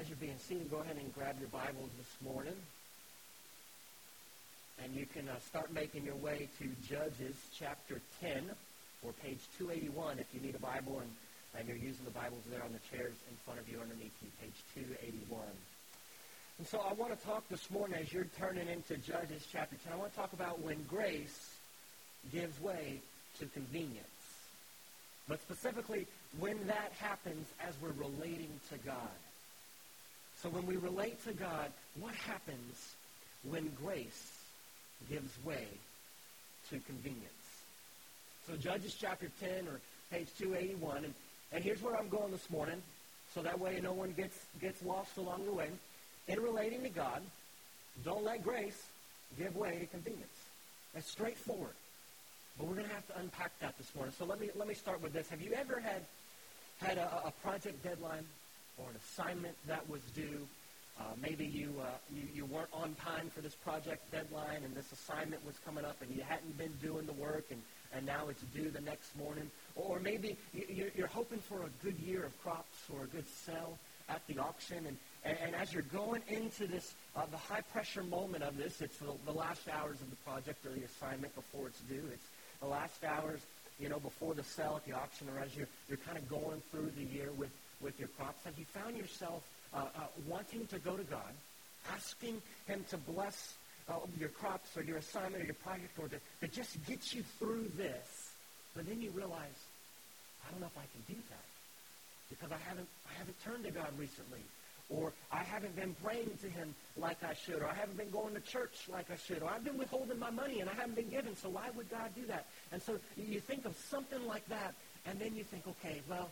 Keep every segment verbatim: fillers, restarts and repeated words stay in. as you're being seated, go ahead and grab your Bibles this morning. And you can uh, start making your way to Judges chapter ten, or page two eighty-one if you need a Bible, and, and you're using the Bibles there on the chairs in front of you underneath you, page two eighty-one. And so I want to talk this morning, as you're turning into Judges chapter ten, I want to talk about when grace gives way to convenience. But specifically, when that happens as we're relating to God. So when we relate to God, what happens when grace gives way to convenience? So Judges chapter ten, or page two eighty-one, and, and here's where I'm going this morning, so that way no one gets, gets lost along the way. In relating to God, don't let grace give way to convenience. That's straightforward. But we're going to have to unpack that this morning. So let me let me start with this. Have you ever had had a, a project deadline or an assignment that was due? Uh, maybe you, uh, you you weren't on time for this project deadline, and this assignment was coming up, and you hadn't been doing the work, and, and now it's due the next morning. Or maybe you, you're hoping for a good year of crops or a good sell at the auction, and, and, and as you're going into this, uh, the high-pressure moment of this, it's the, the last hours of the project or the assignment before it's due. It's the last hours, you know, before the sale at the auction, or as you're, you're kind of going through the year with, with your crops. Have you found yourself uh, uh, wanting to go to God, asking Him to bless uh, your crops or your assignment or your project, or to, to just get you through this, but then you realize, I don't know if I can do that because I haven't I haven't turned to God recently, or I haven't been praying to Him like I should, or I haven't been going to church like I should, or I've been withholding my money and I haven't been giving, so why would God do that? And so you think of something like that, and then you think, okay, well,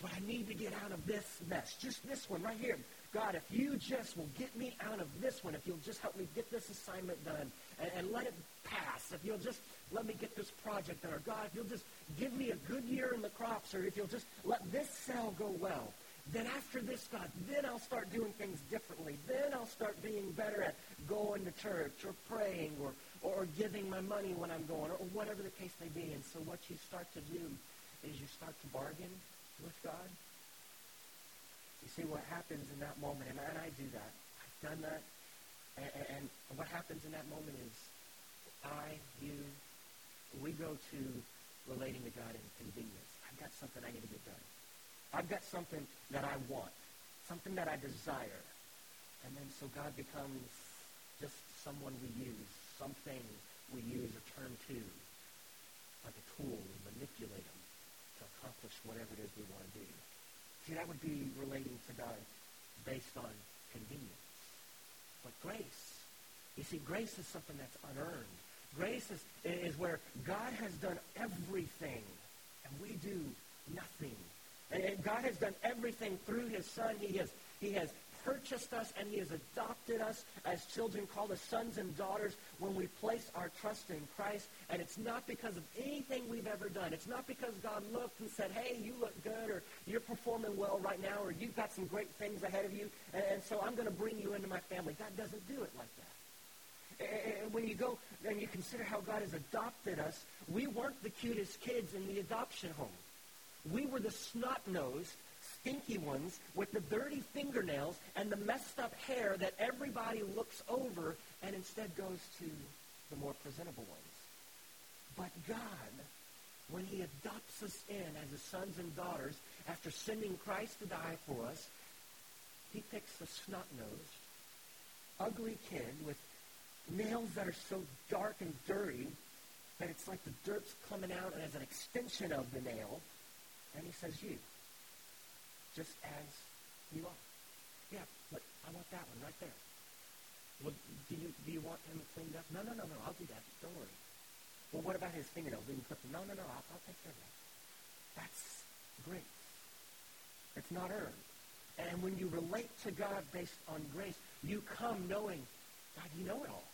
but I need to get out of this mess, just this one right here. God, if you just will get me out of this one, if you'll just help me get this assignment done and, and let it pass, if you'll just let me get this project done, or God, if you'll just give me a good year in the crops, or if you'll just let this sale go well, then after this, God, then I'll start doing things differently. Then I'll start being better at going to church or praying or, or giving my money when I'm going, or, or whatever the case may be. And so what you start to do is you start to bargain with God. You see what happens in that moment, and I, and I do that. I've done that. And, and what happens in that moment is I, you, we go to relating to God in convenience. I've got something I need to get done. I've got something that I want, something that I desire. And then so God becomes just someone we use, something we use or turn to, like a tool, and manipulate them to accomplish whatever it is we want to do. See, that would be relating to God based on convenience. But grace, you see, grace is something that's unearned. Grace is, is where God has done everything, and we do nothing. And God has done everything through His Son. He has, he has purchased us, and He has adopted us as children, called us sons and daughters when we place our trust in Christ. And it's not because of anything we've ever done. It's not because God looked and said, hey, you look good, or you're performing well right now, or you've got some great things ahead of you, and, and so I'm going to bring you into my family. God doesn't do it like that. And when you go and you consider how God has adopted us, we weren't the cutest kids in the adoption home. We were the snot-nosed, stinky ones with the dirty fingernails and the messed-up hair that everybody looks over and instead goes to the more presentable ones. But God, when He adopts us in as His sons and daughters, after sending Christ to die for us, He picks the snot-nosed, ugly kid with nails that are so dark and dirty that it's like the dirt's coming out as an extension of the nail. And He says, you, just as you are. Yeah, but I want that one right there. Well, do you do you want him cleaned up? No, no, no, no, I'll do that. Don't worry. Well, what about his fingernails? We can clip them. No, no, no, I'll, I'll take care of that. That's grace. It's not earned. And when you relate to God based on grace, you come knowing, God, you know it all.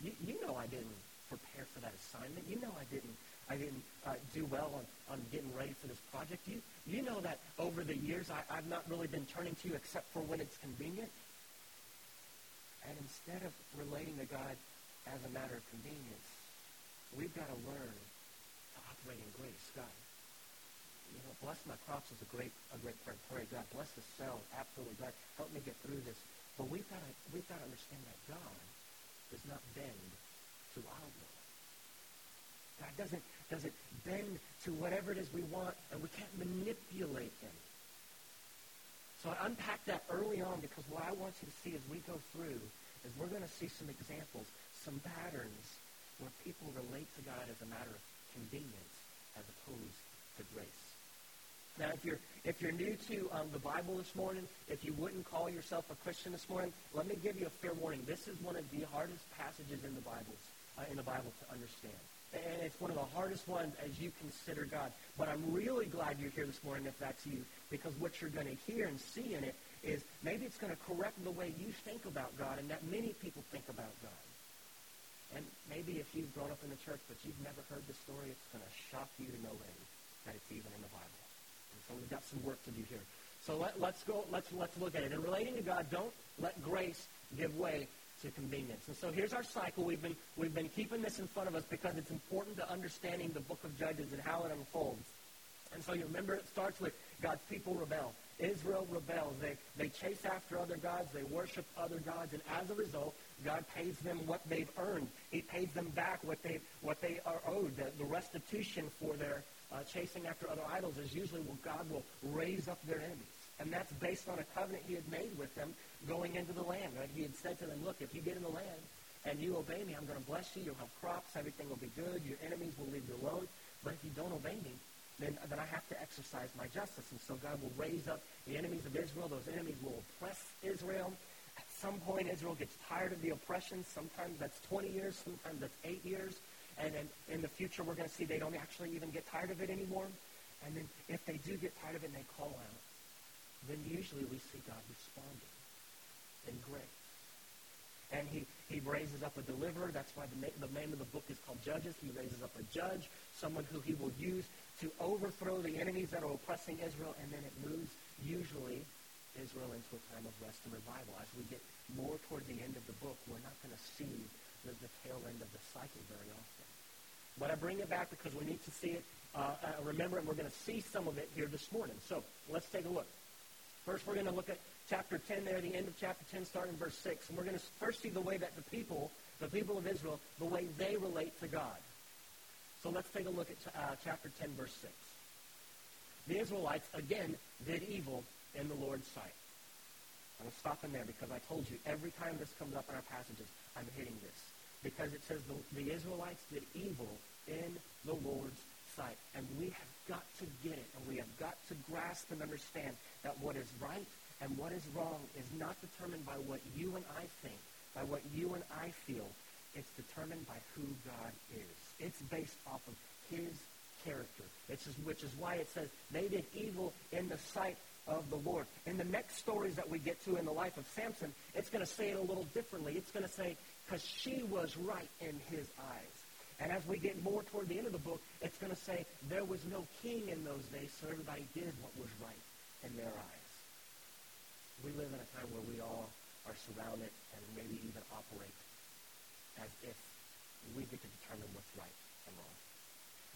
You, you know I didn't prepare for that assignment. You know I didn't. I didn't uh, do well on, on getting ready for this project. You you know that over the years I, I've not really been turning to you except for when it's convenient. And instead of relating to God as a matter of convenience, we've got to learn to operate in grace. God, you know, bless my crops is a great a great prayer. God. Bless the sound. Absolutely. God, help me get through this. But we've got to, we've got to understand that God does not bend to our will. God doesn't, doesn't bend to whatever it is we want, and we can't manipulate Him. So I unpacked that early on, because what I want you to see as we go through is we're going to see some examples, some patterns where people relate to God as a matter of convenience as opposed to grace. Now, if you're if you're new to um, the Bible this morning, if you wouldn't call yourself a Christian this morning, let me give you a fair warning. This is one of the hardest passages in the Bible, uh, in the Bible to understand. And it's one of the hardest ones as you consider God. But I'm really glad you're here this morning if that's you, because what you're going to hear and see in it is maybe it's going to correct the way you think about God and that many people think about God. And maybe if you've grown up in the church but you've never heard the story, it's going to shock you to no end that it's even in the Bible. And so we've got some work to do here. So let, let's go, let's, let's look at it. In relating to God, don't let grace give way to convenience. And so here's our cycle. We've been we've been keeping this in front of us because it's important to understanding the book of Judges and how it unfolds. And so you remember it starts with God's people rebel. Israel rebels. They they chase after other gods. They worship other gods. And as a result, God pays them what they've earned. He pays them back what they what they are owed. The, the restitution for their uh, chasing after other idols is usually what God will raise up their enemies. And that's based on a covenant He had made with them going into the land. Right? He had said to them, look, if you get in the land and you obey me, I'm going to bless you. You'll have crops. Everything will be good. Your enemies will leave you alone. But if you don't obey me, then, then I have to exercise my justice. And so God will raise up the enemies of Israel. Those enemies will oppress Israel. At some point, Israel gets tired of the oppression. Sometimes that's twenty years. Sometimes that's eight years. And then in the future, we're going to see they don't actually even get tired of it anymore. And then if they do get tired of it and they call out, then usually we see God responding in grace. And he, he raises up a deliverer. That's why the, na- the name of the book is called Judges. He raises up a judge, someone who He will use to overthrow the enemies that are oppressing Israel, and then it moves, usually, Israel into a time of rest and revival. As we get more toward the end of the book, we're not going to see the, the tail end of the cycle very often. But I bring it back because we need to see it, uh, uh, remember, and we're going to see some of it here this morning. So let's take a look. First, we're going to look at chapter ten there, the end of chapter ten, starting in verse six. And we're going to first see the way that the people, the people of Israel, the way they relate to God. So let's take a look at uh, chapter ten, verse six. The Israelites, again, did evil in the Lord's sight. I'm going to stop in there because I told you, every time this comes up in our passages, I'm hitting this. Because it says the, the Israelites did evil in the Lord's sight. And we have got to get it, and we have got to grasp and understand that what is right and what is wrong is not determined by what you and I think, by what you and I feel. It's determined by who God is. It's based off of His character, it's just, which is why it says they did evil in the sight of the Lord. In the next stories that we get to in the life of Samson, it's going to say it a little differently. It's going to say, because she was right in his eyes. And as we get more toward the end of the book, it's going to say there was no king in those days, so everybody did what was right in their eyes. We live in a time where we all are surrounded and maybe even operate as if we get to determine what's right and wrong.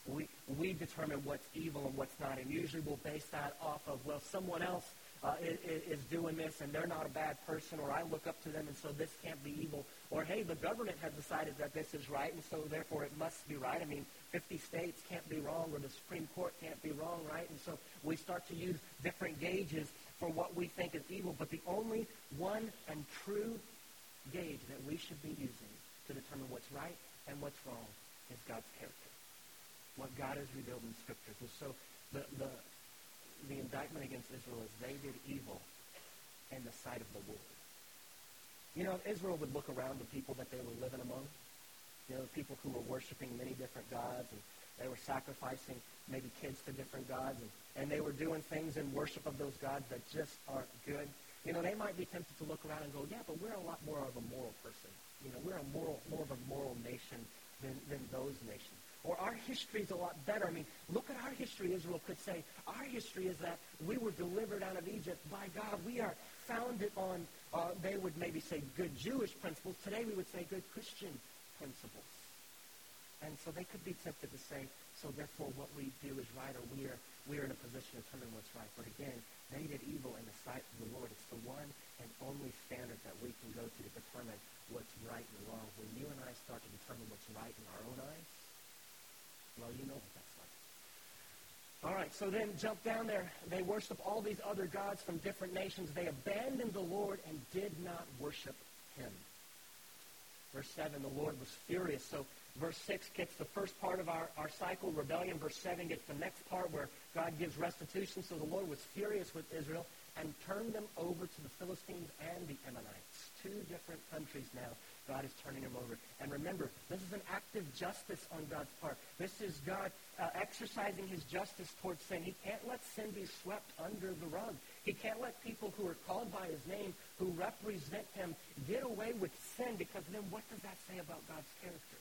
We we determine what's evil and what's not, and usually we'll base that off of, well, someone else uh, is, is doing this, and they're not a bad person, or I look up to them, and so this can't be evil. Or, hey, the government has decided that this is right, and so therefore it must be right. I mean, fifty states can't be wrong, or the Supreme Court can't be wrong, right? And so we start to use different gauges for what we think is evil, but the only one and true gauge that we should be using to determine what's right and what's wrong is God's character, what God has revealed in the Scriptures. And so the, the the indictment against Israel is they did evil in the sight of the Lord. You know, if Israel would look around the people that they were living among, you know, the people who were worshiping many different gods, and they were sacrificing maybe kids to different gods, and, and they were doing things in worship of those gods that just aren't good. You know, they might be tempted to look around and go, yeah, but we're a lot more of a moral person. You know, we're a moral, more of a moral nation than, than those nations. Or our history is a lot better. I mean, look at our history, Israel could say. Our history is that we were delivered out of Egypt by God. We are founded on, uh, they would maybe say, good Jewish principles. Today we would say good Christian principles. And so they could be tempted to say, so therefore what we do is right, or we are, we are in a position to determine what's right. But again, they did evil so then jump down there. They worship all these other gods from different nations. They abandoned the Lord and did not worship him. Verse seven, the Lord was furious. So verse six gets the first part of our, our cycle, rebellion. Verse seven gets the next part where God gives restitution. So the Lord was furious with Israel and turned them over to the Philistines and the Ammonites. Two different countries now. God is turning them over. And remember, this is an active justice on God's part. This is God uh, exercising his justice towards sin. He can't let sin be swept under the rug. He can't let people who are called by his name, who represent him, get away with sin, because then what does that say about God's character?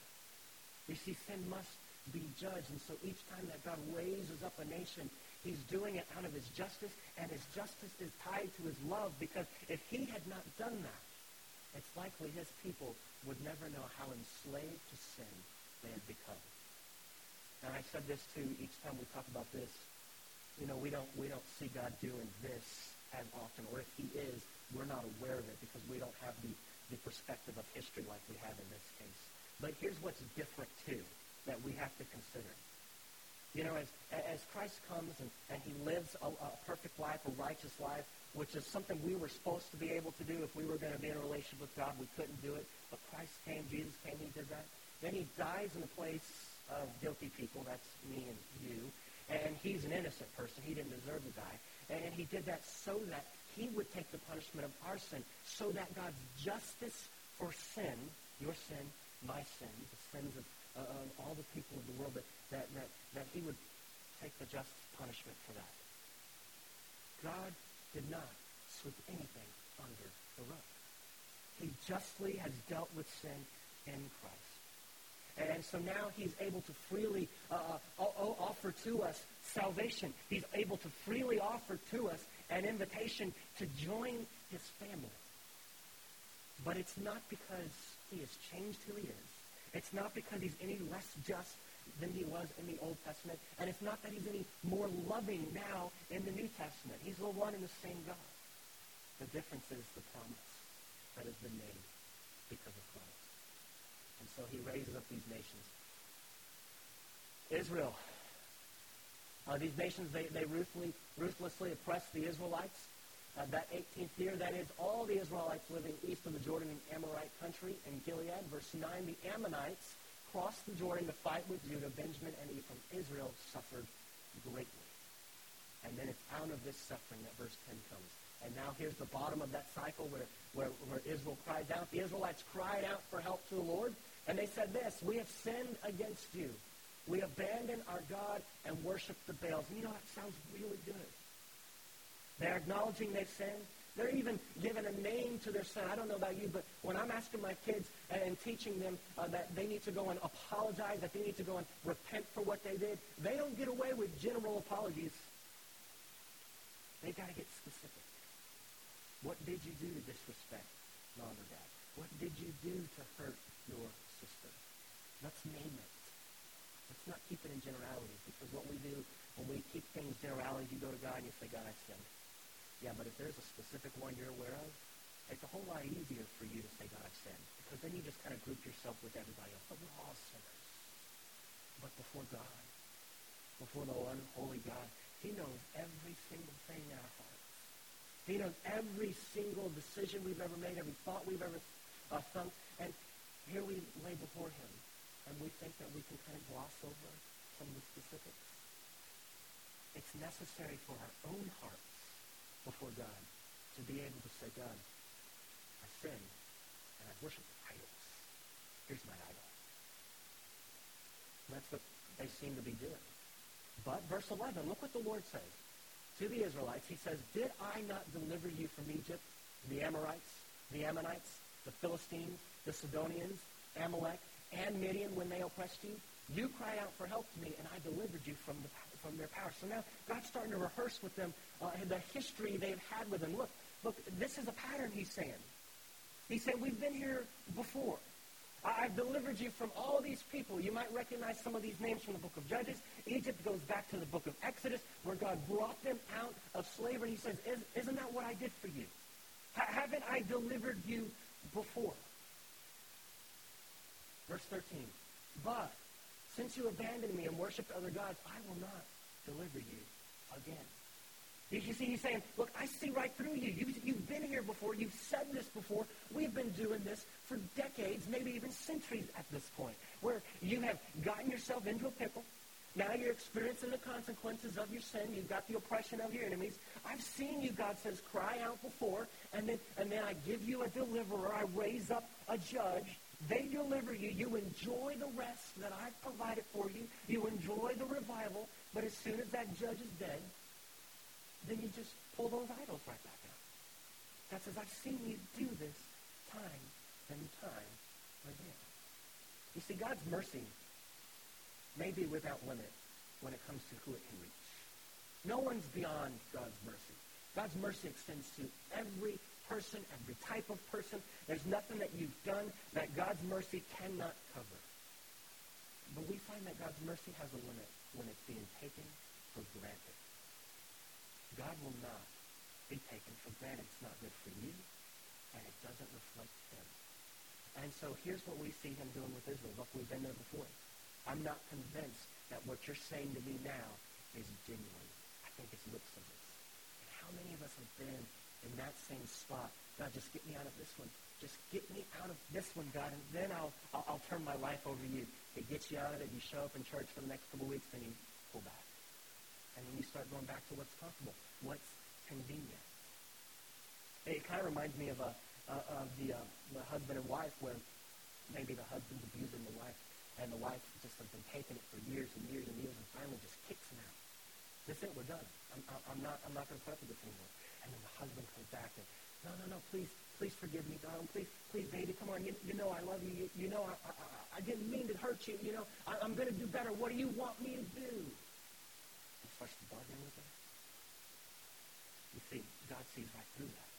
You see, sin must be judged. And so each time that God raises up a nation, he's doing it out of his justice, and his justice is tied to his love, because if he had not done that, it's likely his people would never know how enslaved to sin they had become. And I said this too each time we talk about this. You know, we don't we don't see God doing this as often, or if he is, we're not aware of it because we don't have the, the perspective of history like we have in this case. But here's what's different too that we have to consider. You know, as as Christ comes and, and he lives a, a perfect life, a righteous life, which is something we were supposed to be able to do if we were going to be in a relationship with God. We couldn't do it. But Christ came, Jesus came, he did that. Then he dies in the place of guilty people. That's me and you. And he's an innocent person. He didn't deserve to die. And he did that so that he would take the punishment of our sin, so that God's justice for sin, your sin, my sin, the sins of Uh, of all the people of the world, that, that that that he would take the just punishment for that. God did not sweep anything under the rug. He justly has dealt with sin in Christ. And so now he's able to freely uh, offer to us salvation. He's able to freely offer to us an invitation to join his family. But it's not because he has changed who he is. It's not because he's any less just than he was in the Old Testament. And it's not that he's any more loving now in the New Testament. He's the one and the same God. The difference is the promise that has been made because of Christ. And so he raises up these nations. Israel. Uh, these nations, they, they ruthlessly, ruthlessly oppressed the Israelites. Uh, that eighteenth year, that is, all the Israelites living east of the Jordan in Amorite country in Gilead. Verse nine, the Ammonites crossed the Jordan to fight with Judah, Benjamin, and Ephraim. Israel suffered greatly. And then it's out of this suffering that verse ten comes. And now here's the bottom of that cycle where, where, where Israel cried out. The Israelites cried out for help to the Lord, and they said this, "We have sinned against you. We abandoned our God and worshiped the Baals." And you know, that sounds really good. They're acknowledging they've sinned. They're even giving a name to their sin. I don't know about you, but when I'm asking my kids and teaching them uh, that they need to go and apologize, that they need to go and repent for what they did, they don't get away with general apologies. They've got to get specific. What did you do to disrespect mom or dad? What did you do to hurt your sister? Let's name it. Let's not keep it in generalities, because what we do when we keep things generalities, you go to God and you say, "God, I sinned." Yeah, but if there's a specific one you're aware of, it's a whole lot easier for you to say, "God, I've sinned," because then you just kind of group yourself with everybody else. But we're all sinners. But before God, before the unholy God, he knows every single thing in our hearts. He knows every single decision we've ever made, every thought we've ever uh, thunk. And here we lay before him, and we think that we can kind of gloss over some of the specifics. It's necessary for our own hearts before God to be able to say, "God, I sinned and I worshiped idols. Here's my idol." That's what they seem to be doing. But verse eleven, look what the Lord says to the Israelites. He says, "Did I not deliver you from Egypt, the Amorites, the Ammonites, the Philistines, the Sidonians, Amalek, and Midian when they oppressed you? You cried out for help to me, and I delivered you from the from their power." So now God's starting to rehearse with them uh, the history they've had with them. Look, look, this is a pattern he's saying. He said, "We've been here before. I- I've delivered you from all these people." You might recognize some of these names from the book of Judges. Egypt goes back to the book of Exodus, where God brought them out of slavery. He says, Is- isn't that what I did for you? H- haven't I delivered you before?" Verse thirteen, "But since you abandoned me and worshipped other gods, I will not deliver you again. You see, he's saying, look, I see right through you. You've, you've been here before. You've said this before. We've been doing this for decades, maybe even centuries at this point, where you have gotten yourself into a pickle. Now you're experiencing the consequences of your sin. You've got the oppression of your enemies. I've seen you, God says, cry out before, and then and then I give you a deliverer. I raise up a judge. They deliver you. You enjoy the rest that I've provided for you. You enjoy the revival. But as soon as that judge is dead, then you just pull those idols right back out. God says, I've seen you do this time and time again. You see, God's mercy may be without limit when it comes to who it can reach. No one's beyond God's mercy. God's mercy extends to every person, every type of person. There's nothing that you've done that God's mercy cannot cover. But we find that God's mercy has a limit when it's being taken for granted. God will not be taken for granted. It's not good for you, and it doesn't reflect him. And so here's what we see him doing with Israel. Look, we've been there before. I'm not convinced that what you're saying to me now is genuine. I think it's lip service. And how many of us have been in that same spot? God, just get me out of this one. Just get me out of this one, God, and then I'll I'll, I'll turn my life over to you. It gets you out of it. You show up in church for the next couple weeks, then you pull back. And then you start going back to what's comfortable, what's convenient. It kind of reminds me of a uh, of the, uh, the husband and wife, where maybe the husband's abusing the wife, and the wife just has been taking it for years and years and years, and finally just kicks him out. That's it. We're done. I'm, I'm not. I'm not going to put up with this anymore. And then the husband comes back and, no, no, no, please, please forgive me, darling. Please, please, baby, come on. You, you know I love you. You, you know I, I, I didn't mean to hurt you. You know I, I'm going to do better. What do you want me to do? Starts to bargain with that. You see, God sees right through that.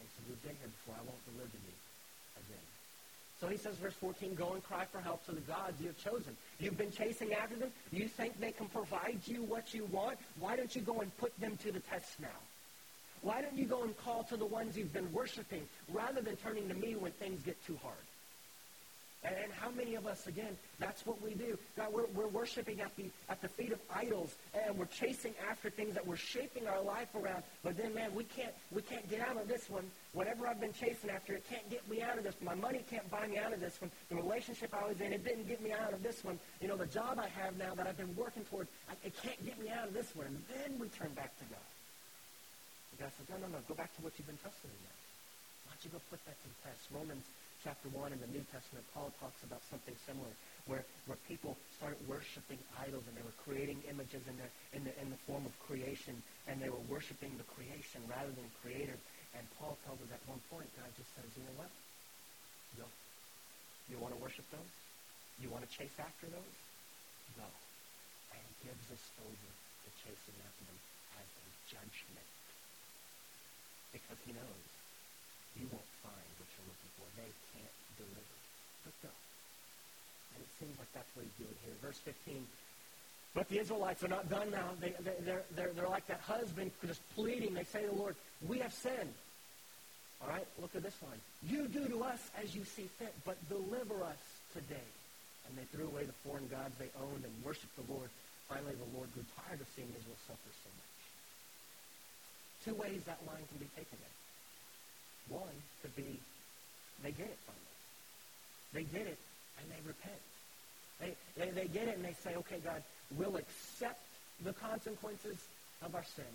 And so we've been here before. I won't deliver you again. So he says, verse fourteen, go and cry for help to the gods you have chosen. You've been chasing after them. You think they can provide you what you want. Why don't you go and put them to the test now? Why don't you go and call to the ones you've been worshiping rather than turning to me when things get too hard? And how many of us, again, that's what we do. God, we're, we're worshiping at the at the feet of idols, and we're chasing after things that we're shaping our life around. But then, man, we can't we can't get out of this one. Whatever I've been chasing after, it can't get me out of this one. My money can't buy me out of this one. The relationship I was in, it didn't get me out of this one. You know, the job I have now that I've been working towards, I, it can't get me out of this one. And then we turn back to God. And God says, no, no, no, go back to what you've been trusting in now. Why don't you go put that to the test? Romans chapter one in the New Testament, Paul talks about something similar, where, where people started worshiping idols, and they were creating images in the, in the, in the form of creation, and they were worshiping the creation rather than the creator. And Paul tells us at one point, God just says, you know what? Go. You want to worship those? You want to chase after those? Go. And he gives us over to chasing after them as a judgment. Because he knows you won't find what you're looking for. They can't deliver. But go. And it seems like that's what he's doing here. Verse fifteen, but the Israelites are not done now. They, they, they're, they're, they're like that husband just pleading. They say to the Lord, we have sinned. All right, look at this line. You do to us as you see fit, but deliver us today. And they threw away the foreign gods they owned and worshiped the Lord. Finally, the Lord grew tired of seeing Israel suffer so much. Two ways that line can be taken in. One could be, they get it finally. They get it, and they repent. They, they they get it, and they say, okay, God, we'll accept the consequences of our sin.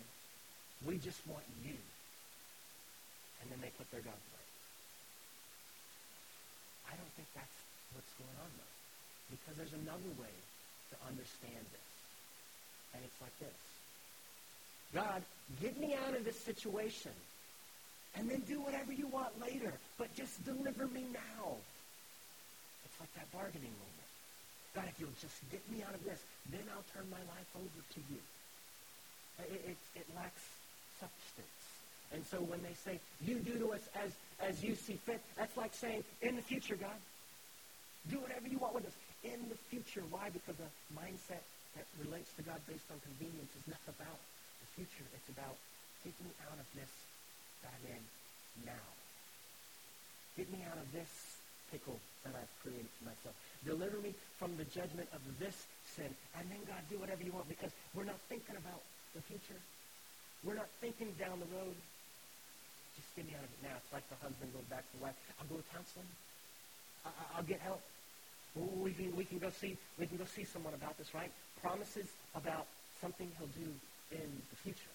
We just want you. And then they put their God away. I don't think that's what's going on, though. Because there's another way to understand this. And it's like this. God, get me out of this situation. And then do whatever you want later, but just deliver me now. It's like that bargaining moment. God, if you'll just get me out of this, then I'll turn my life over to you. It, it, it lacks substance. And so when they say, you do to us as, as you see fit, that's like saying, in the future, God, do whatever you want with us. In the future. Why? Because a mindset that relates to God based on convenience is not about the future. It's about taking me out of this that I'm in now. Get me out of this pickle that I've created for myself. Deliver me from the judgment of this sin. And then, God, do whatever you want, because we're not thinking about the future. We're not thinking down the road. Just get me out of it now. It's like the husband goes back to the wife. I'll go to counseling. I, I, I'll get help. We can, we can go see we can go see someone about this, right? Promises about something he'll do in the future.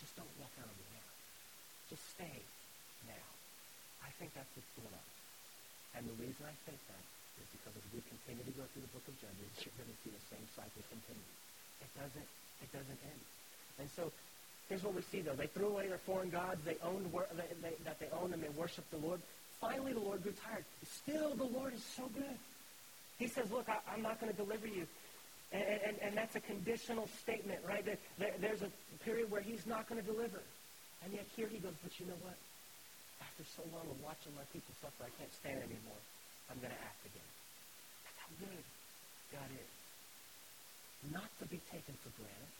Just don't walk out of it now. Just stay now. I think that's what's going on. And the reason I think that is because as we continue to go through the book of Judges, you're going to see the same cycle continue. It doesn't, it doesn't end. And so here's what we see, though. They threw away their foreign gods they owned wor- they, they, that they owned, and they worshiped the Lord. Finally, the Lord grew tired. Still, the Lord is so good. He says, look, I, I'm not going to deliver you. And, and, and that's a conditional statement, right? There, there, there's a period where he's not going to deliver. And yet here he goes, but you know what? After so long of watching my people suffer, I can't stand anymore. I'm going to act again. That's how good God is. Not to be taken for granted.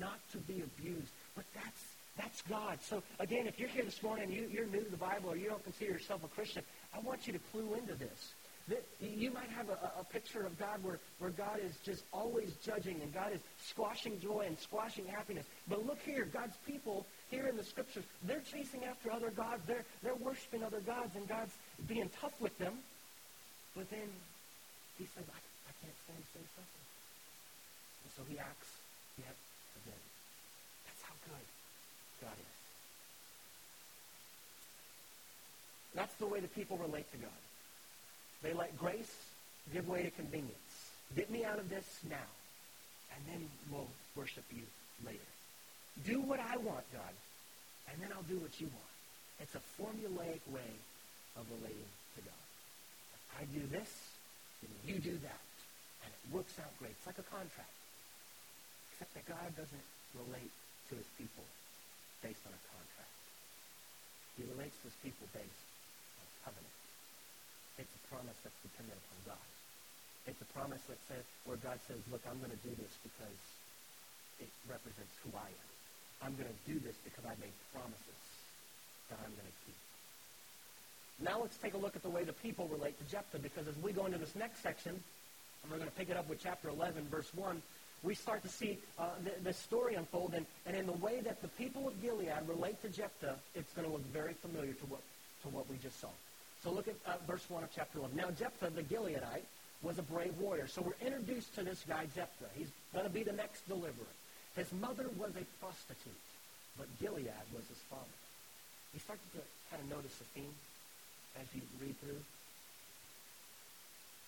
Not to be abused. But that's That's God. So, again, if you're here this morning and you, you're new to the Bible or you don't consider yourself a Christian, I want you to clue into this. That you might have a, a picture of God where, where God is just always judging and God is squashing joy and squashing happiness. But look here, God's people here in the Scriptures, they're chasing after other gods. They're, they're worshiping other gods, and God's being tough with them. But then he says, I, I can't stand to say something. And so he acts yet again. That's how good God is. That's the way that people relate to God. They let grace give way to convenience. Get me out of this now, and then we'll worship you later. Do what I want, God, and then I'll do what you want. It's a formulaic way of relating to God. I do this, and you do that, and it works out great. It's like a contract, except that God doesn't relate to his people based on a contract. He relates to his people based on a covenant. It's a promise that's dependent upon God. It's a promise that says, where God says, look, I'm going to do this because it represents who I am. I'm going to do this because I made promises that I'm going to keep. Now let's take a look at the way the people relate to Jephthah, because as we go into this next section, and we're going to pick it up with chapter eleven, verse one, we start to see uh, the, the story unfold, and, and in the way that the people of Gilead relate to Jephthah, it's going to look very familiar to what, to what we just saw. So look at uh, verse one of chapter eleven. Now Jephthah, the Gileadite, was a brave warrior. So we're introduced to this guy, Jephthah. He's going to be the next deliverer. His mother was a prostitute, but Gilead was his father. You start to kind of notice the theme as you read through.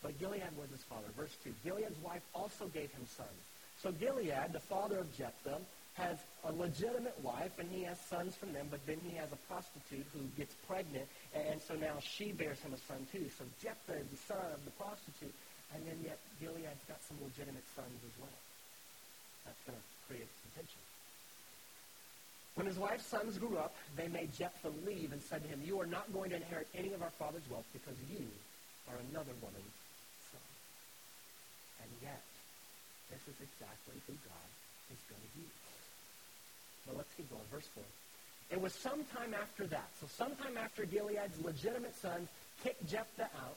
But Gilead was his father. Verse two, Gilead's wife also gave him sons. So Gilead, the father of Jephthah, has a legitimate wife, and he has sons from them, but then he has a prostitute who gets pregnant, and so now she bears him a son too. So Jephthah is the son of the prostitute, and then yet Gilead's got some legitimate sons as well. That's going to create some tension. When his wife's sons grew up, they made Jephthah leave and said to him, you are not going to inherit any of our father's wealth because you are another woman's son. And yet, this is exactly who God is going to use. But let's keep going. Verse four. It was sometime after that. So sometime after Gilead's legitimate sons kicked Jephthah out,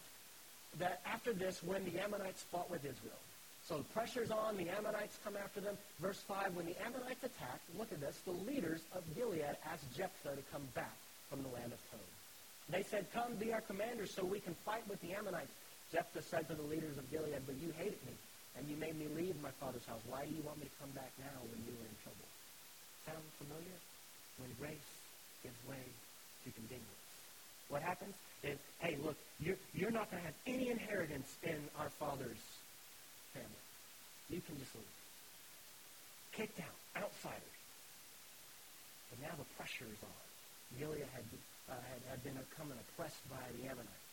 that after this, when the Ammonites fought with Israel. So the pressure's on. The Ammonites come after them. Verse five. When the Ammonites attacked, look at this, the leaders of Gilead asked Jephthah to come back from the land of Tob. They said, come be our commander so we can fight with the Ammonites. Jephthah said to the leaders of Gilead, but you hated me, and you made me leave my father's house. Why do you want me to come back now when you were in trouble? Sound familiar? When grace gives way to convenience. What happens is, hey, look, you're, you're not going to have any inheritance in our father's family. You can just leave. Kicked out. Outsiders. But now the pressure is on. Gilead had, uh, had, had been become oppressed by the Ammonites.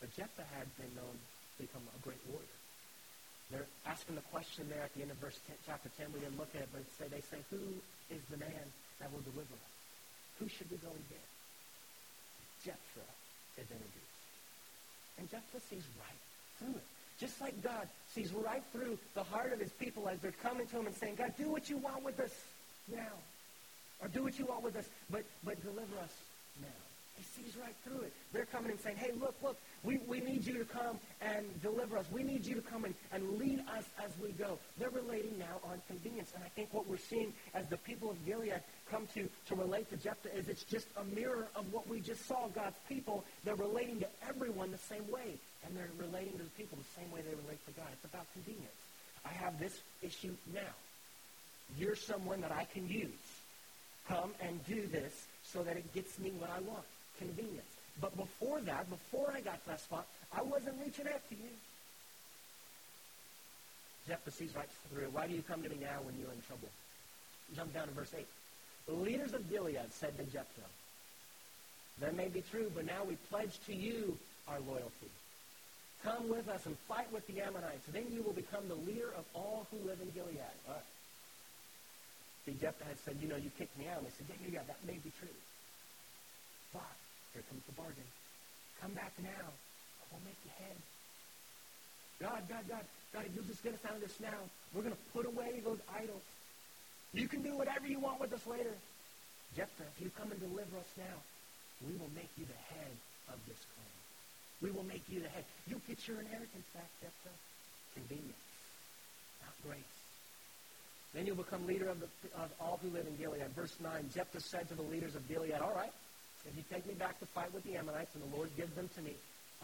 But Jephthah had been known to become a great warrior. They're asking the question there at the end of verse ten, chapter ten. We didn't look at it, but say, they say, who is the man that will deliver us? Who should we go and get? Jephthah is introduced. And Jephthah sees right through it. Just like God sees right through the heart of his people as they're coming to him and saying, God, do what you want with us now. Or do what you want with us, but, but deliver us now. He sees right through it. They're coming and saying, hey, look, look, we, we need you to come and deliver us. We need you to come and, and lead us as we go. They're relating now on convenience. And I think what we're seeing as the people of Gilead come to, to relate to Jephthah is it's just a mirror of what we just saw. God's people, they're relating to everyone the same way. And they're relating to the people the same way they relate to God. It's about convenience. I have this issue now. You're someone that I can use. Come and do this so that it gets me what I want. Convenience. But before that, before I got to that spot, I wasn't reaching out to you. Jephthah sees right through. Why do you come to me now when you're in trouble? Jump down to verse eight. The leaders of Gilead said to Jephthah, that may be true, but now we pledge to you our loyalty. Come with us and fight with the Ammonites. Then you will become the leader of all who live in Gilead. All right. See, Jephthah had said, you know, you kicked me out. And they said, yeah, yeah, that may be true. But here comes the bargain. Come back now. I will make you head. God, God, God, God, if you'll just get us out of this now, we're going to put away those idols. You can do whatever you want with us later. Jephthah, if you come and deliver us now, we will make you the head of this clan. We will make you the head. You'll get your inheritance back, Jephthah. Convenience, not grace. Then you'll become leader of, the, of all who live in Gilead. Verse nine, Jephthah said to the leaders of Gilead, all right, if you take me back to fight with the Ammonites and the Lord gives them to me,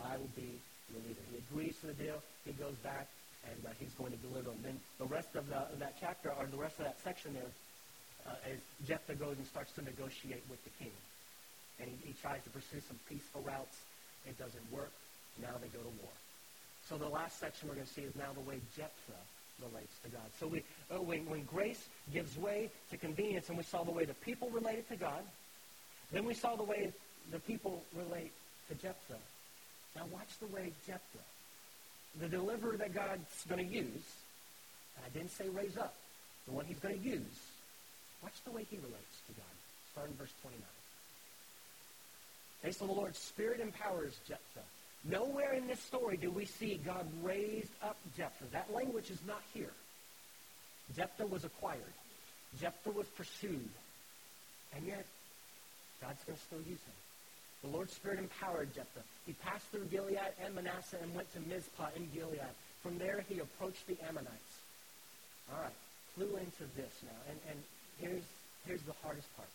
I will be your leader. He agrees to the deal. He goes back, and uh, he's going to deliver them. Then the rest of, the, of that chapter, or the rest of that section there, uh, is Jephthah goes and starts to negotiate with the king. And he, he tries to pursue some peaceful routes. It doesn't work. Now they go to war. So the last section we're going to see is now the way Jephthah relates to God. So we, uh, when, when grace gives way to convenience, and we saw the way the people related to God, then we saw the way the people relate to Jephthah. Now watch the way Jephthah, the deliverer that God's going to use, and I didn't say raise up, the one he's going to use, watch the way he relates to God. Start in verse twenty-nine. Okay, so the Lord's Spirit empowers Jephthah. Nowhere in this story do we see God raised up Jephthah. That language is not here. Jephthah was acquired. Jephthah was pursued. And yet, God's going to still use him. The Lord's Spirit empowered Jephthah. He passed through Gilead and Manasseh and went to Mizpah in Gilead. From there, he approached the Ammonites. All right, clue into this now. And, and here's, here's the hardest part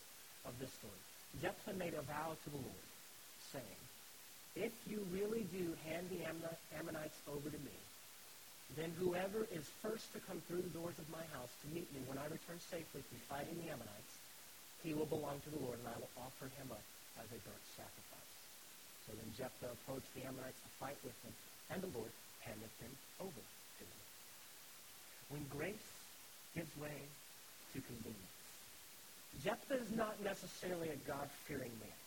of this story. Jephthah made a vow to the Lord, saying, if you really do hand the Ammonites over to me, then whoever is first to come through the doors of my house to meet me when I return safely from fighting the Ammonites, he will belong to the Lord, and I will offer him up as a burnt sacrifice. So then Jephthah approached the Ammonites to fight with them, and the Lord handed them over to them. When grace gives way to convenience, Jephthah is not necessarily a God-fearing man.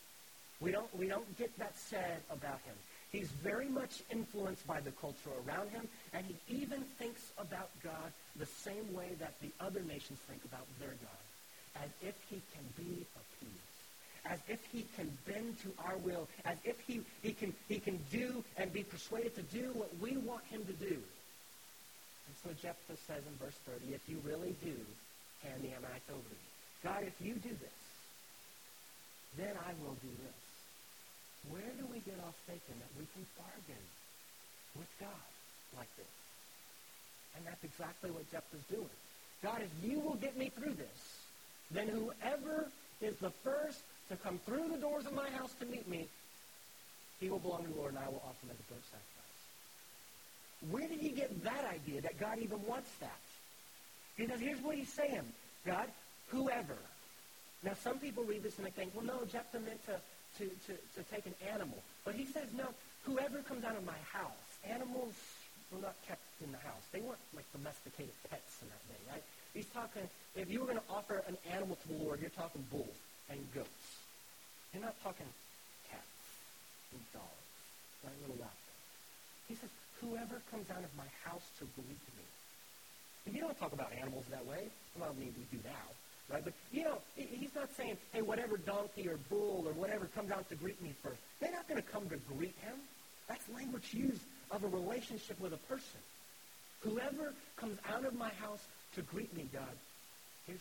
We don't, we don't get that said about him. He's very much influenced by the culture around him, and he even thinks about God the same way that the other nations think about their God. As if he can be appeased, as if he can bend to our will, as if he, he, can, he can do and be persuaded to do what we want him to do. And so Jephthah says in verse thirty, if you really do hand the Ammonites over to me, God, if you do this, then I will do this. Where do we get off thinking that we can bargain with God like this? And that's exactly what Jephthah's doing. God, if you will get me through this, then whoever is the first to come through the doors of my house to meet me, he will belong to the Lord, and I will offer him as a burnt sacrifice. Where did he get that idea that God even wants that? Because here's what he's saying. God, whoever. Now, some people read this and they think, well, no, Jephthah meant to, to, to, to take an animal. But he says, no, whoever comes out of my house. Animals were not kept in the house. They weren't like domesticated pets in that day, right? He's talking, if you were going to offer an animal to the Lord, you're talking bulls and goats. You're not talking cats and dogs, right? Little lapdogs. He says, whoever comes out of my house to believe me. And you don't talk about animals that way. Well, I mean, we do now, right? But, you know, he's not saying, hey, whatever donkey or bull or whatever comes out to greet me first. They're not going to come to greet him. That's language used of a relationship with a person. Whoever comes out of my house to greet me, God, here's,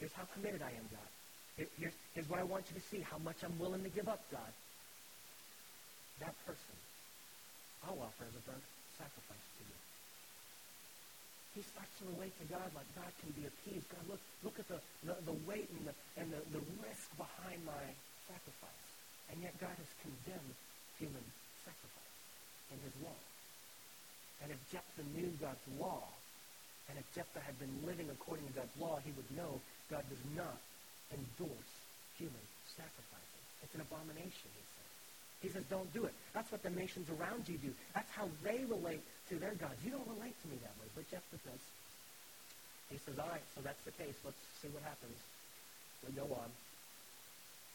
here's how committed I am, God. Here, here's, here's what I want you to see, how much I'm willing to give up, God. that person I'll offer as a burnt sacrifice to you. He starts to relate to God like God can be appeased. God, look, look at the, the, the weight and, the, and the, the risk behind my sacrifice. And yet God has condemned human sacrifice in his law. And if Jephthah knew God's law, and if Jephthah had been living according to God's law, he would know God does not endorse human sacrifices. It's an abomination, he says. He says, don't do it. That's what the nations around you do. That's how they relate to their gods. You don't relate to me that way, but Jephthah does. He says, all right, so that's the case. Let's see what happens. We go on.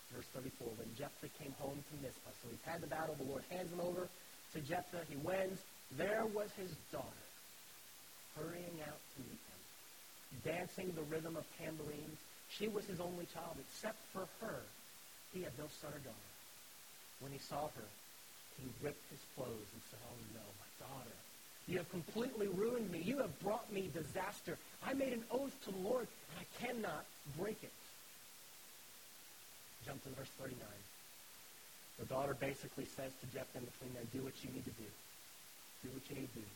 Verse thirty-four, when Jephthah came home to Mizpah. So he's had the battle. The Lord hands him over to Jephthah. He wins. There was his daughter hurrying out to meet him, dancing the rhythm of tambourines. She was his only child. Except for her, he had no son or daughter. When he saw her, he ripped his clothes and said, oh no, my daughter, you have completely ruined me. You have brought me disaster. I made an oath to the Lord, and I cannot break it. Jump to verse thirty-nine. The daughter basically says to Jephthah in between there, do what you need to do. Do what you need to do.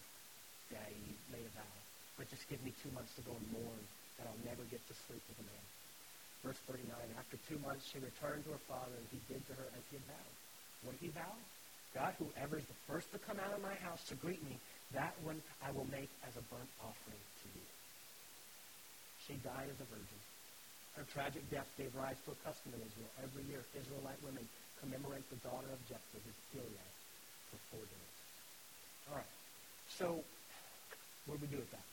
Daddy, you made a vow. But just give me two months to go and mourn, and I'll never get to sleep with a man. Verse thirty-nine, after two months, she returned to her father, and he did to her as he had vowed. What did he vow? God, whoever is the first to come out of my house to greet me, that one I will make as a burnt offering to you. She died as a virgin. Her tragic death gave rise to a custom in Israel. Every year, Israelite women commemorate the daughter of Jephthah, his Gilead, for four days. All right. So, what do we do with that?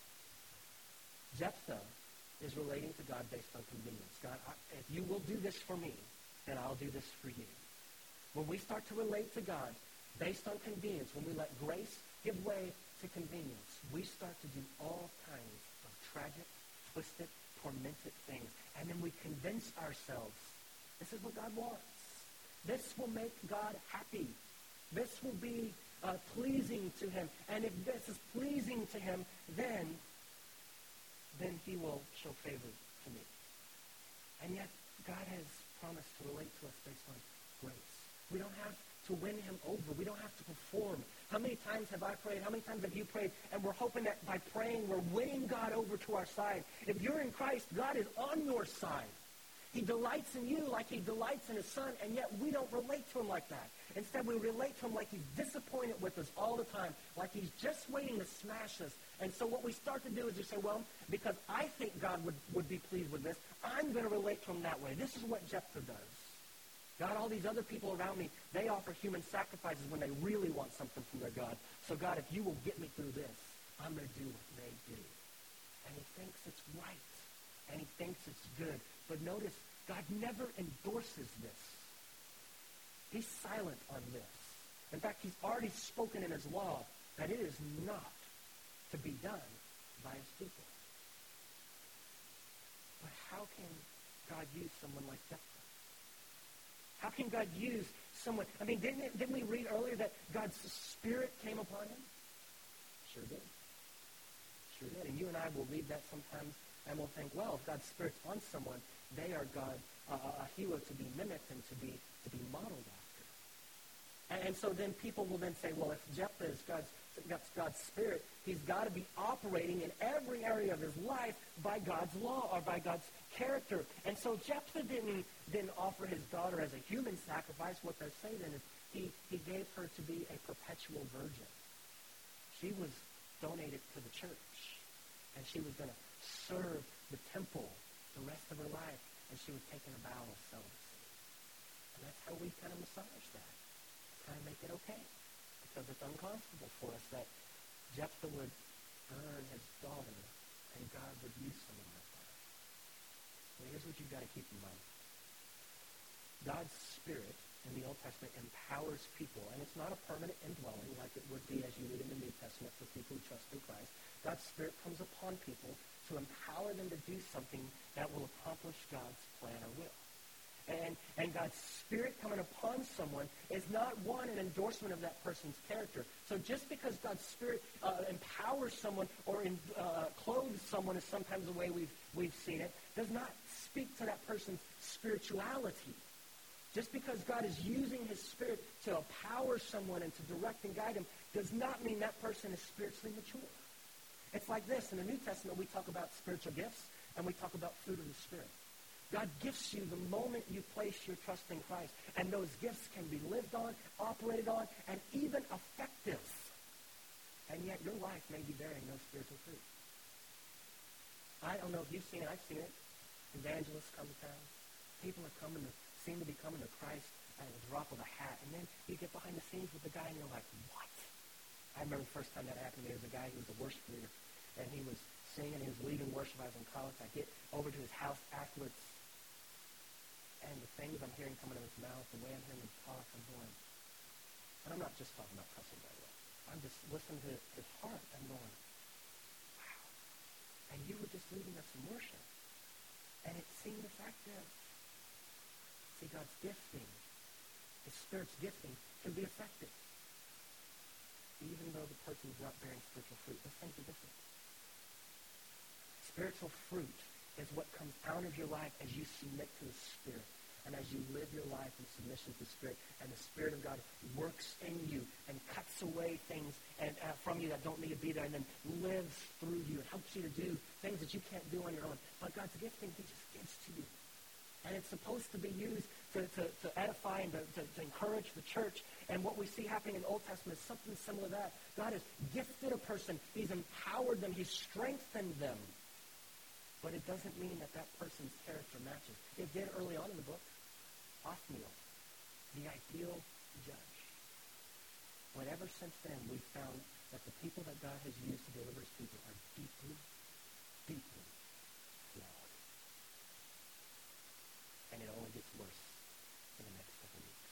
Jephthah is relating to God based on convenience. God, I, if you will do this for me, then I'll do this for you. When we start to relate to God based on convenience, when we let grace give way to convenience, we start to do all kinds of tragic, twisted, tormented things. And then we convince ourselves, this is what God wants. This will make God happy. This will be uh, pleasing to him. And if this is pleasing to him, then, then he will show favor to me. And yet, God has promised to relate to us based on grace. We don't have to win him over. We don't have to perform. How many times have I prayed? How many times have you prayed? And we're hoping that by praying, we're winning God over to our side. If you're in Christ, God is on your side. He delights in you like he delights in his son, and yet we don't relate to him like that. Instead, we relate to him like he's disappointed with us all the time, like he's just waiting to smash us. And so what we start to do is just say, well, because I think God would, would be pleased with this, I'm going to relate to him that way. This is what Jephthah does. God, all these other people around me, they offer human sacrifices when they really want something from their God. So God, if you will get me through this, I'm going to do what they do. And he thinks it's right. And he thinks it's good. But notice, God never endorses this. He's silent on this. In fact, he's already spoken in his law that it is not to be done by his people. But how can God use someone like Jephthah? How can God use someone? I mean, didn't, it, didn't we read earlier that God's Spirit came upon him? Sure did. Sure did. And you and I will read that sometimes and we'll think, well, if God's Spirit's on someone, they are God, uh, a hero to be mimicked and to be to be modeled after. And, and so then people will then say, well, if Jephthah is God's, God's, God's Spirit, he's got to be operating in every area of his life by God's law or by God's character. And so Jephthah didn't, didn't offer his daughter as a human sacrifice. What they're saying then is he, he gave her to be a perpetual virgin. She was donated to the church, and she was going to serve the temple the rest of her life, and she was taking a vow of celibacy. And that's how we kind of massage that, kind of make it okay, because it's uncomfortable for us that Jephthah would burn his daughter, and God would use someone like that. Well, here's what you've got to keep in mind. God's Spirit in the Old Testament empowers people, and it's not a permanent indwelling like it would be as you read in the New Testament for people who trust in Christ. God's Spirit comes upon people to empower them to do something that will accomplish God's plan or will. And, and God's Spirit coming upon someone is not, one, an endorsement of that person's character. So just because God's Spirit uh, empowers someone or in, uh, clothes someone, is sometimes the way we've, we've seen it, does not speak to that person's spirituality. Just because God is using his spirit to empower someone and to direct and guide them does not mean that person is spiritually mature. It's like this. In the New Testament, we talk about spiritual gifts, and we talk about fruit of the Spirit. God gifts you the moment you place your trust in Christ, and those gifts can be lived on, operated on, and even effective. And yet your life may be bearing no spiritual fruit. I don't know if you've seen it. I've seen it. Evangelists come to town. People are coming to, seem to be coming to Christ at a drop of a hat. And then you get behind the scenes with the guy, and you're like, what? I remember the first time that happened. There was a guy who was a worship leader, and he was singing, he was leading worship. I was in college. I get over to his house afterwards, and the things I'm hearing coming out of his mouth, the way I'm hearing him talk, I'm going, and I'm not just talking about cussing, by the way. I'm just listening to his heart. I'm going, wow. And you were just leading us in worship, and it seemed effective. See, God's gifting, his Spirit's gifting, can be effective. Even though the person is not bearing spiritual fruit, those things are different. Spiritual fruit is what comes out of your life as you submit to the Spirit and as you live your life in submission to the Spirit. And the Spirit of God works in you and cuts away things and uh, from you that don't need to be there, and then lives through you and helps you to do things that you can't do on your own. But God's gifting, he just gives to you. And it's supposed to be used to, to, to edify and to, to, to encourage the church. And what we see happening in the Old Testament is something similar to that. God has gifted a person. He's empowered them. He's strengthened them. But it doesn't mean that that person's character matches. It did early on in the book. Othniel, the ideal judge. Whatever since then, we've found that the people that God has used to deliver his people are deeply, deeply. And it only gets worse in the next couple weeks.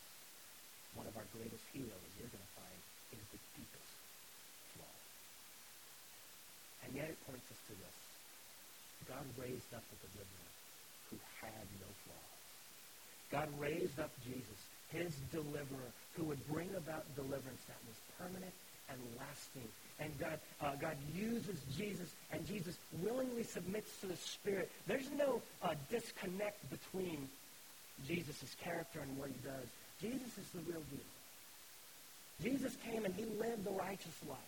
One of our greatest heroes, you're going to find, is the deepest flaw. And yet it points us to this. God raised up the deliverer who had no flaws. God raised up Jesus, his deliverer, who would bring about deliverance that was permanent and lasting. And God uh, God uses Jesus, and Jesus willingly submits to the Spirit. There's no uh, disconnect between Jesus' character and what he does. Jesus is the real deal. Jesus came and he lived the righteous life.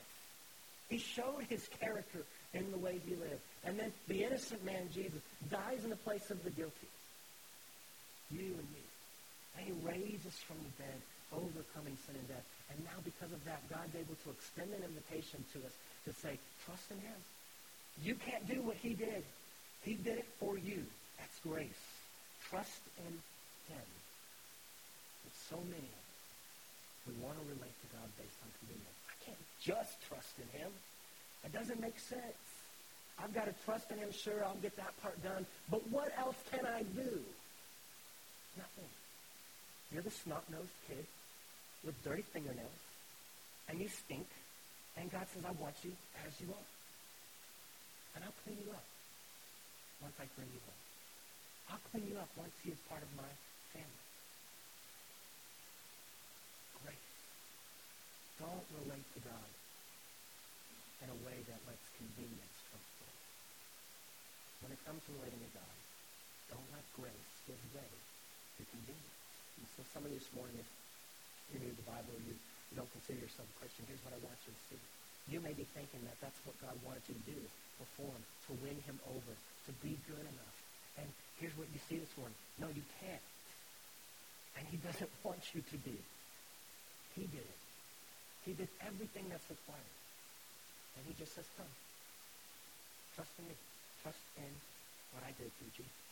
He showed his character in the way he lived. And then the innocent man, Jesus, dies in the place of the guilty. You and me. And he raises from the dead, overcoming sin and death. And now because of that, God's able to extend an invitation to us to say, trust in him. You can't do what he did. He did it for you. That's grace. Trust in him. But so many of us, we want to relate to God based on convenience. I can't just trust in him. It doesn't make sense. I've got to trust in him. Sure, I'll get that part done. But what else can I do? Nothing. You're the snot-nosed kid with dirty fingernails, and you stink, and God says, I want you as you are. And I'll clean you up once I bring you home. I'll clean you up once you are part of my family. Grace. Don't relate to God in a way that lets convenience come forth. When it comes to relating to God, don't let grace give way to convenience. And so some of you this morning, if you're new to the Bible or you, you don't consider yourself a Christian, here's what I want you to see. You may be thinking that that's what God wanted you to do, perform, to win him over, to be good enough. And here's what you see this morning. No, you can't. And he doesn't want you to be. He did it. He did everything that's required. And he just says, come. Trust in me. Trust in what I did through Jesus.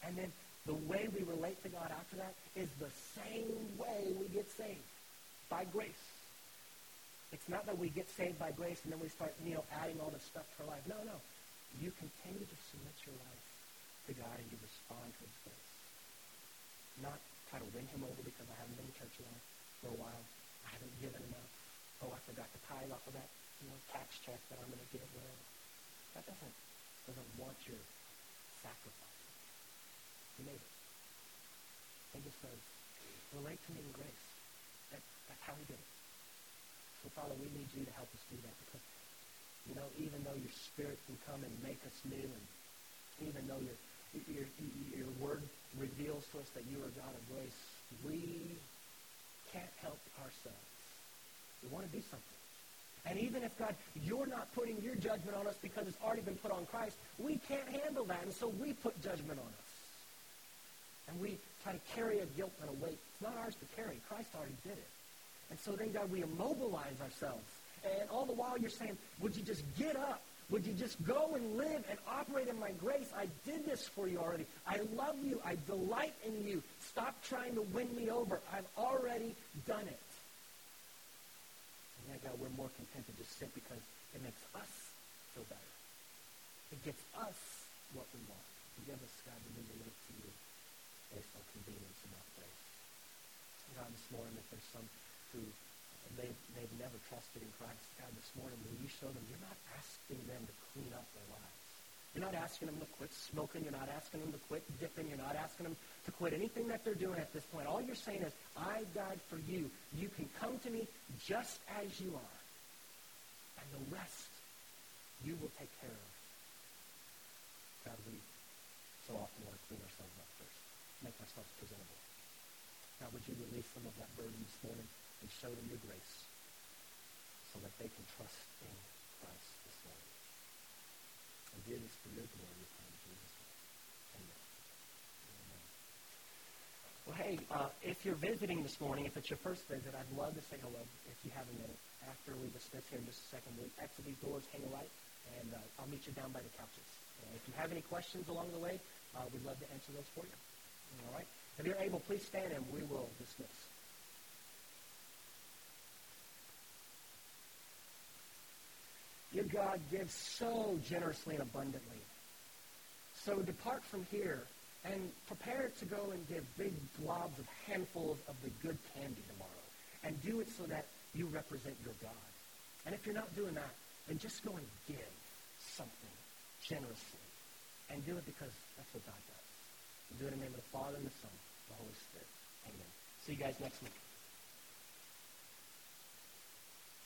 And then the way we relate to God after that is the same way we get saved, by grace. It's not that we get saved by grace and then we start, you know, adding all this stuff to our life. No, no. You continue to submit your life to God and you respond to his grace. Not try to win him over because I haven't been in church long for a while. I haven't given enough. Oh, I forgot to tithe off of that, you know, tax check that I'm going to give. Whatever. That doesn't doesn't want your sacrifice. He made it. He just says, relate to me in grace. That, that's how he did it. So, Father, we need you to help us do that because, you know, even though your Spirit can come and make us new, and even though your, your, your word reveals to us that you are God of grace, we can't help ourselves. We want to do something. And even if, God, you're not putting your judgment on us because it's already been put on Christ, we can't handle that, and so we put judgment on us. And we try to carry a guilt and a weight. It's not ours to carry. Christ already did it. And so then, God, we immobilize ourselves. And all the while you're saying, would you just get up? Would you just go and live and operate in my grace? I did this for you already. I love you. I delight in you. Stop trying to win me over. I've already done it. And yet, God, we're more content to just sit because it makes us feel better. It gets us what we want. Forgive us, God, that we relate to you based on convenience and not grace. God, this morning, if there's some who They've, they've never trusted in Christ. God, this morning, will you show them you're not asking them to clean up their lives? You're not asking them to quit smoking. You're not asking them to quit dipping. You're not asking them to quit anything that they're doing at this point. All you're saying is, I died for you. You can come to me just as you are. And the rest, you will take care of. God, we so often want to clean ourselves up first, make ourselves presentable. God, would you release some of that burden this morning? And show them your grace so that they can trust in Christ this morning. And do this for your glory in Jesus' name. Amen. Amen. Well, hey, uh, if you're visiting this morning, if it's your first visit, I'd love to say hello if you have a minute. After we dismiss here in just a second, we'll exit these doors, hang a light, and uh, I'll meet you down by the couches. And if you have any questions along the way, uh, we'd love to answer those for you. All right? If you're able, please stand and we will dismiss. Your God gives so generously and abundantly. So depart from here and prepare to go and give big blobs of handfuls of the good candy tomorrow. And do it so that you represent your God. And if you're not doing that, then just go and give something generously. And do it because that's what God does. And do it in the name of the Father, and the Son, and the Holy Spirit. Amen. See you guys next week.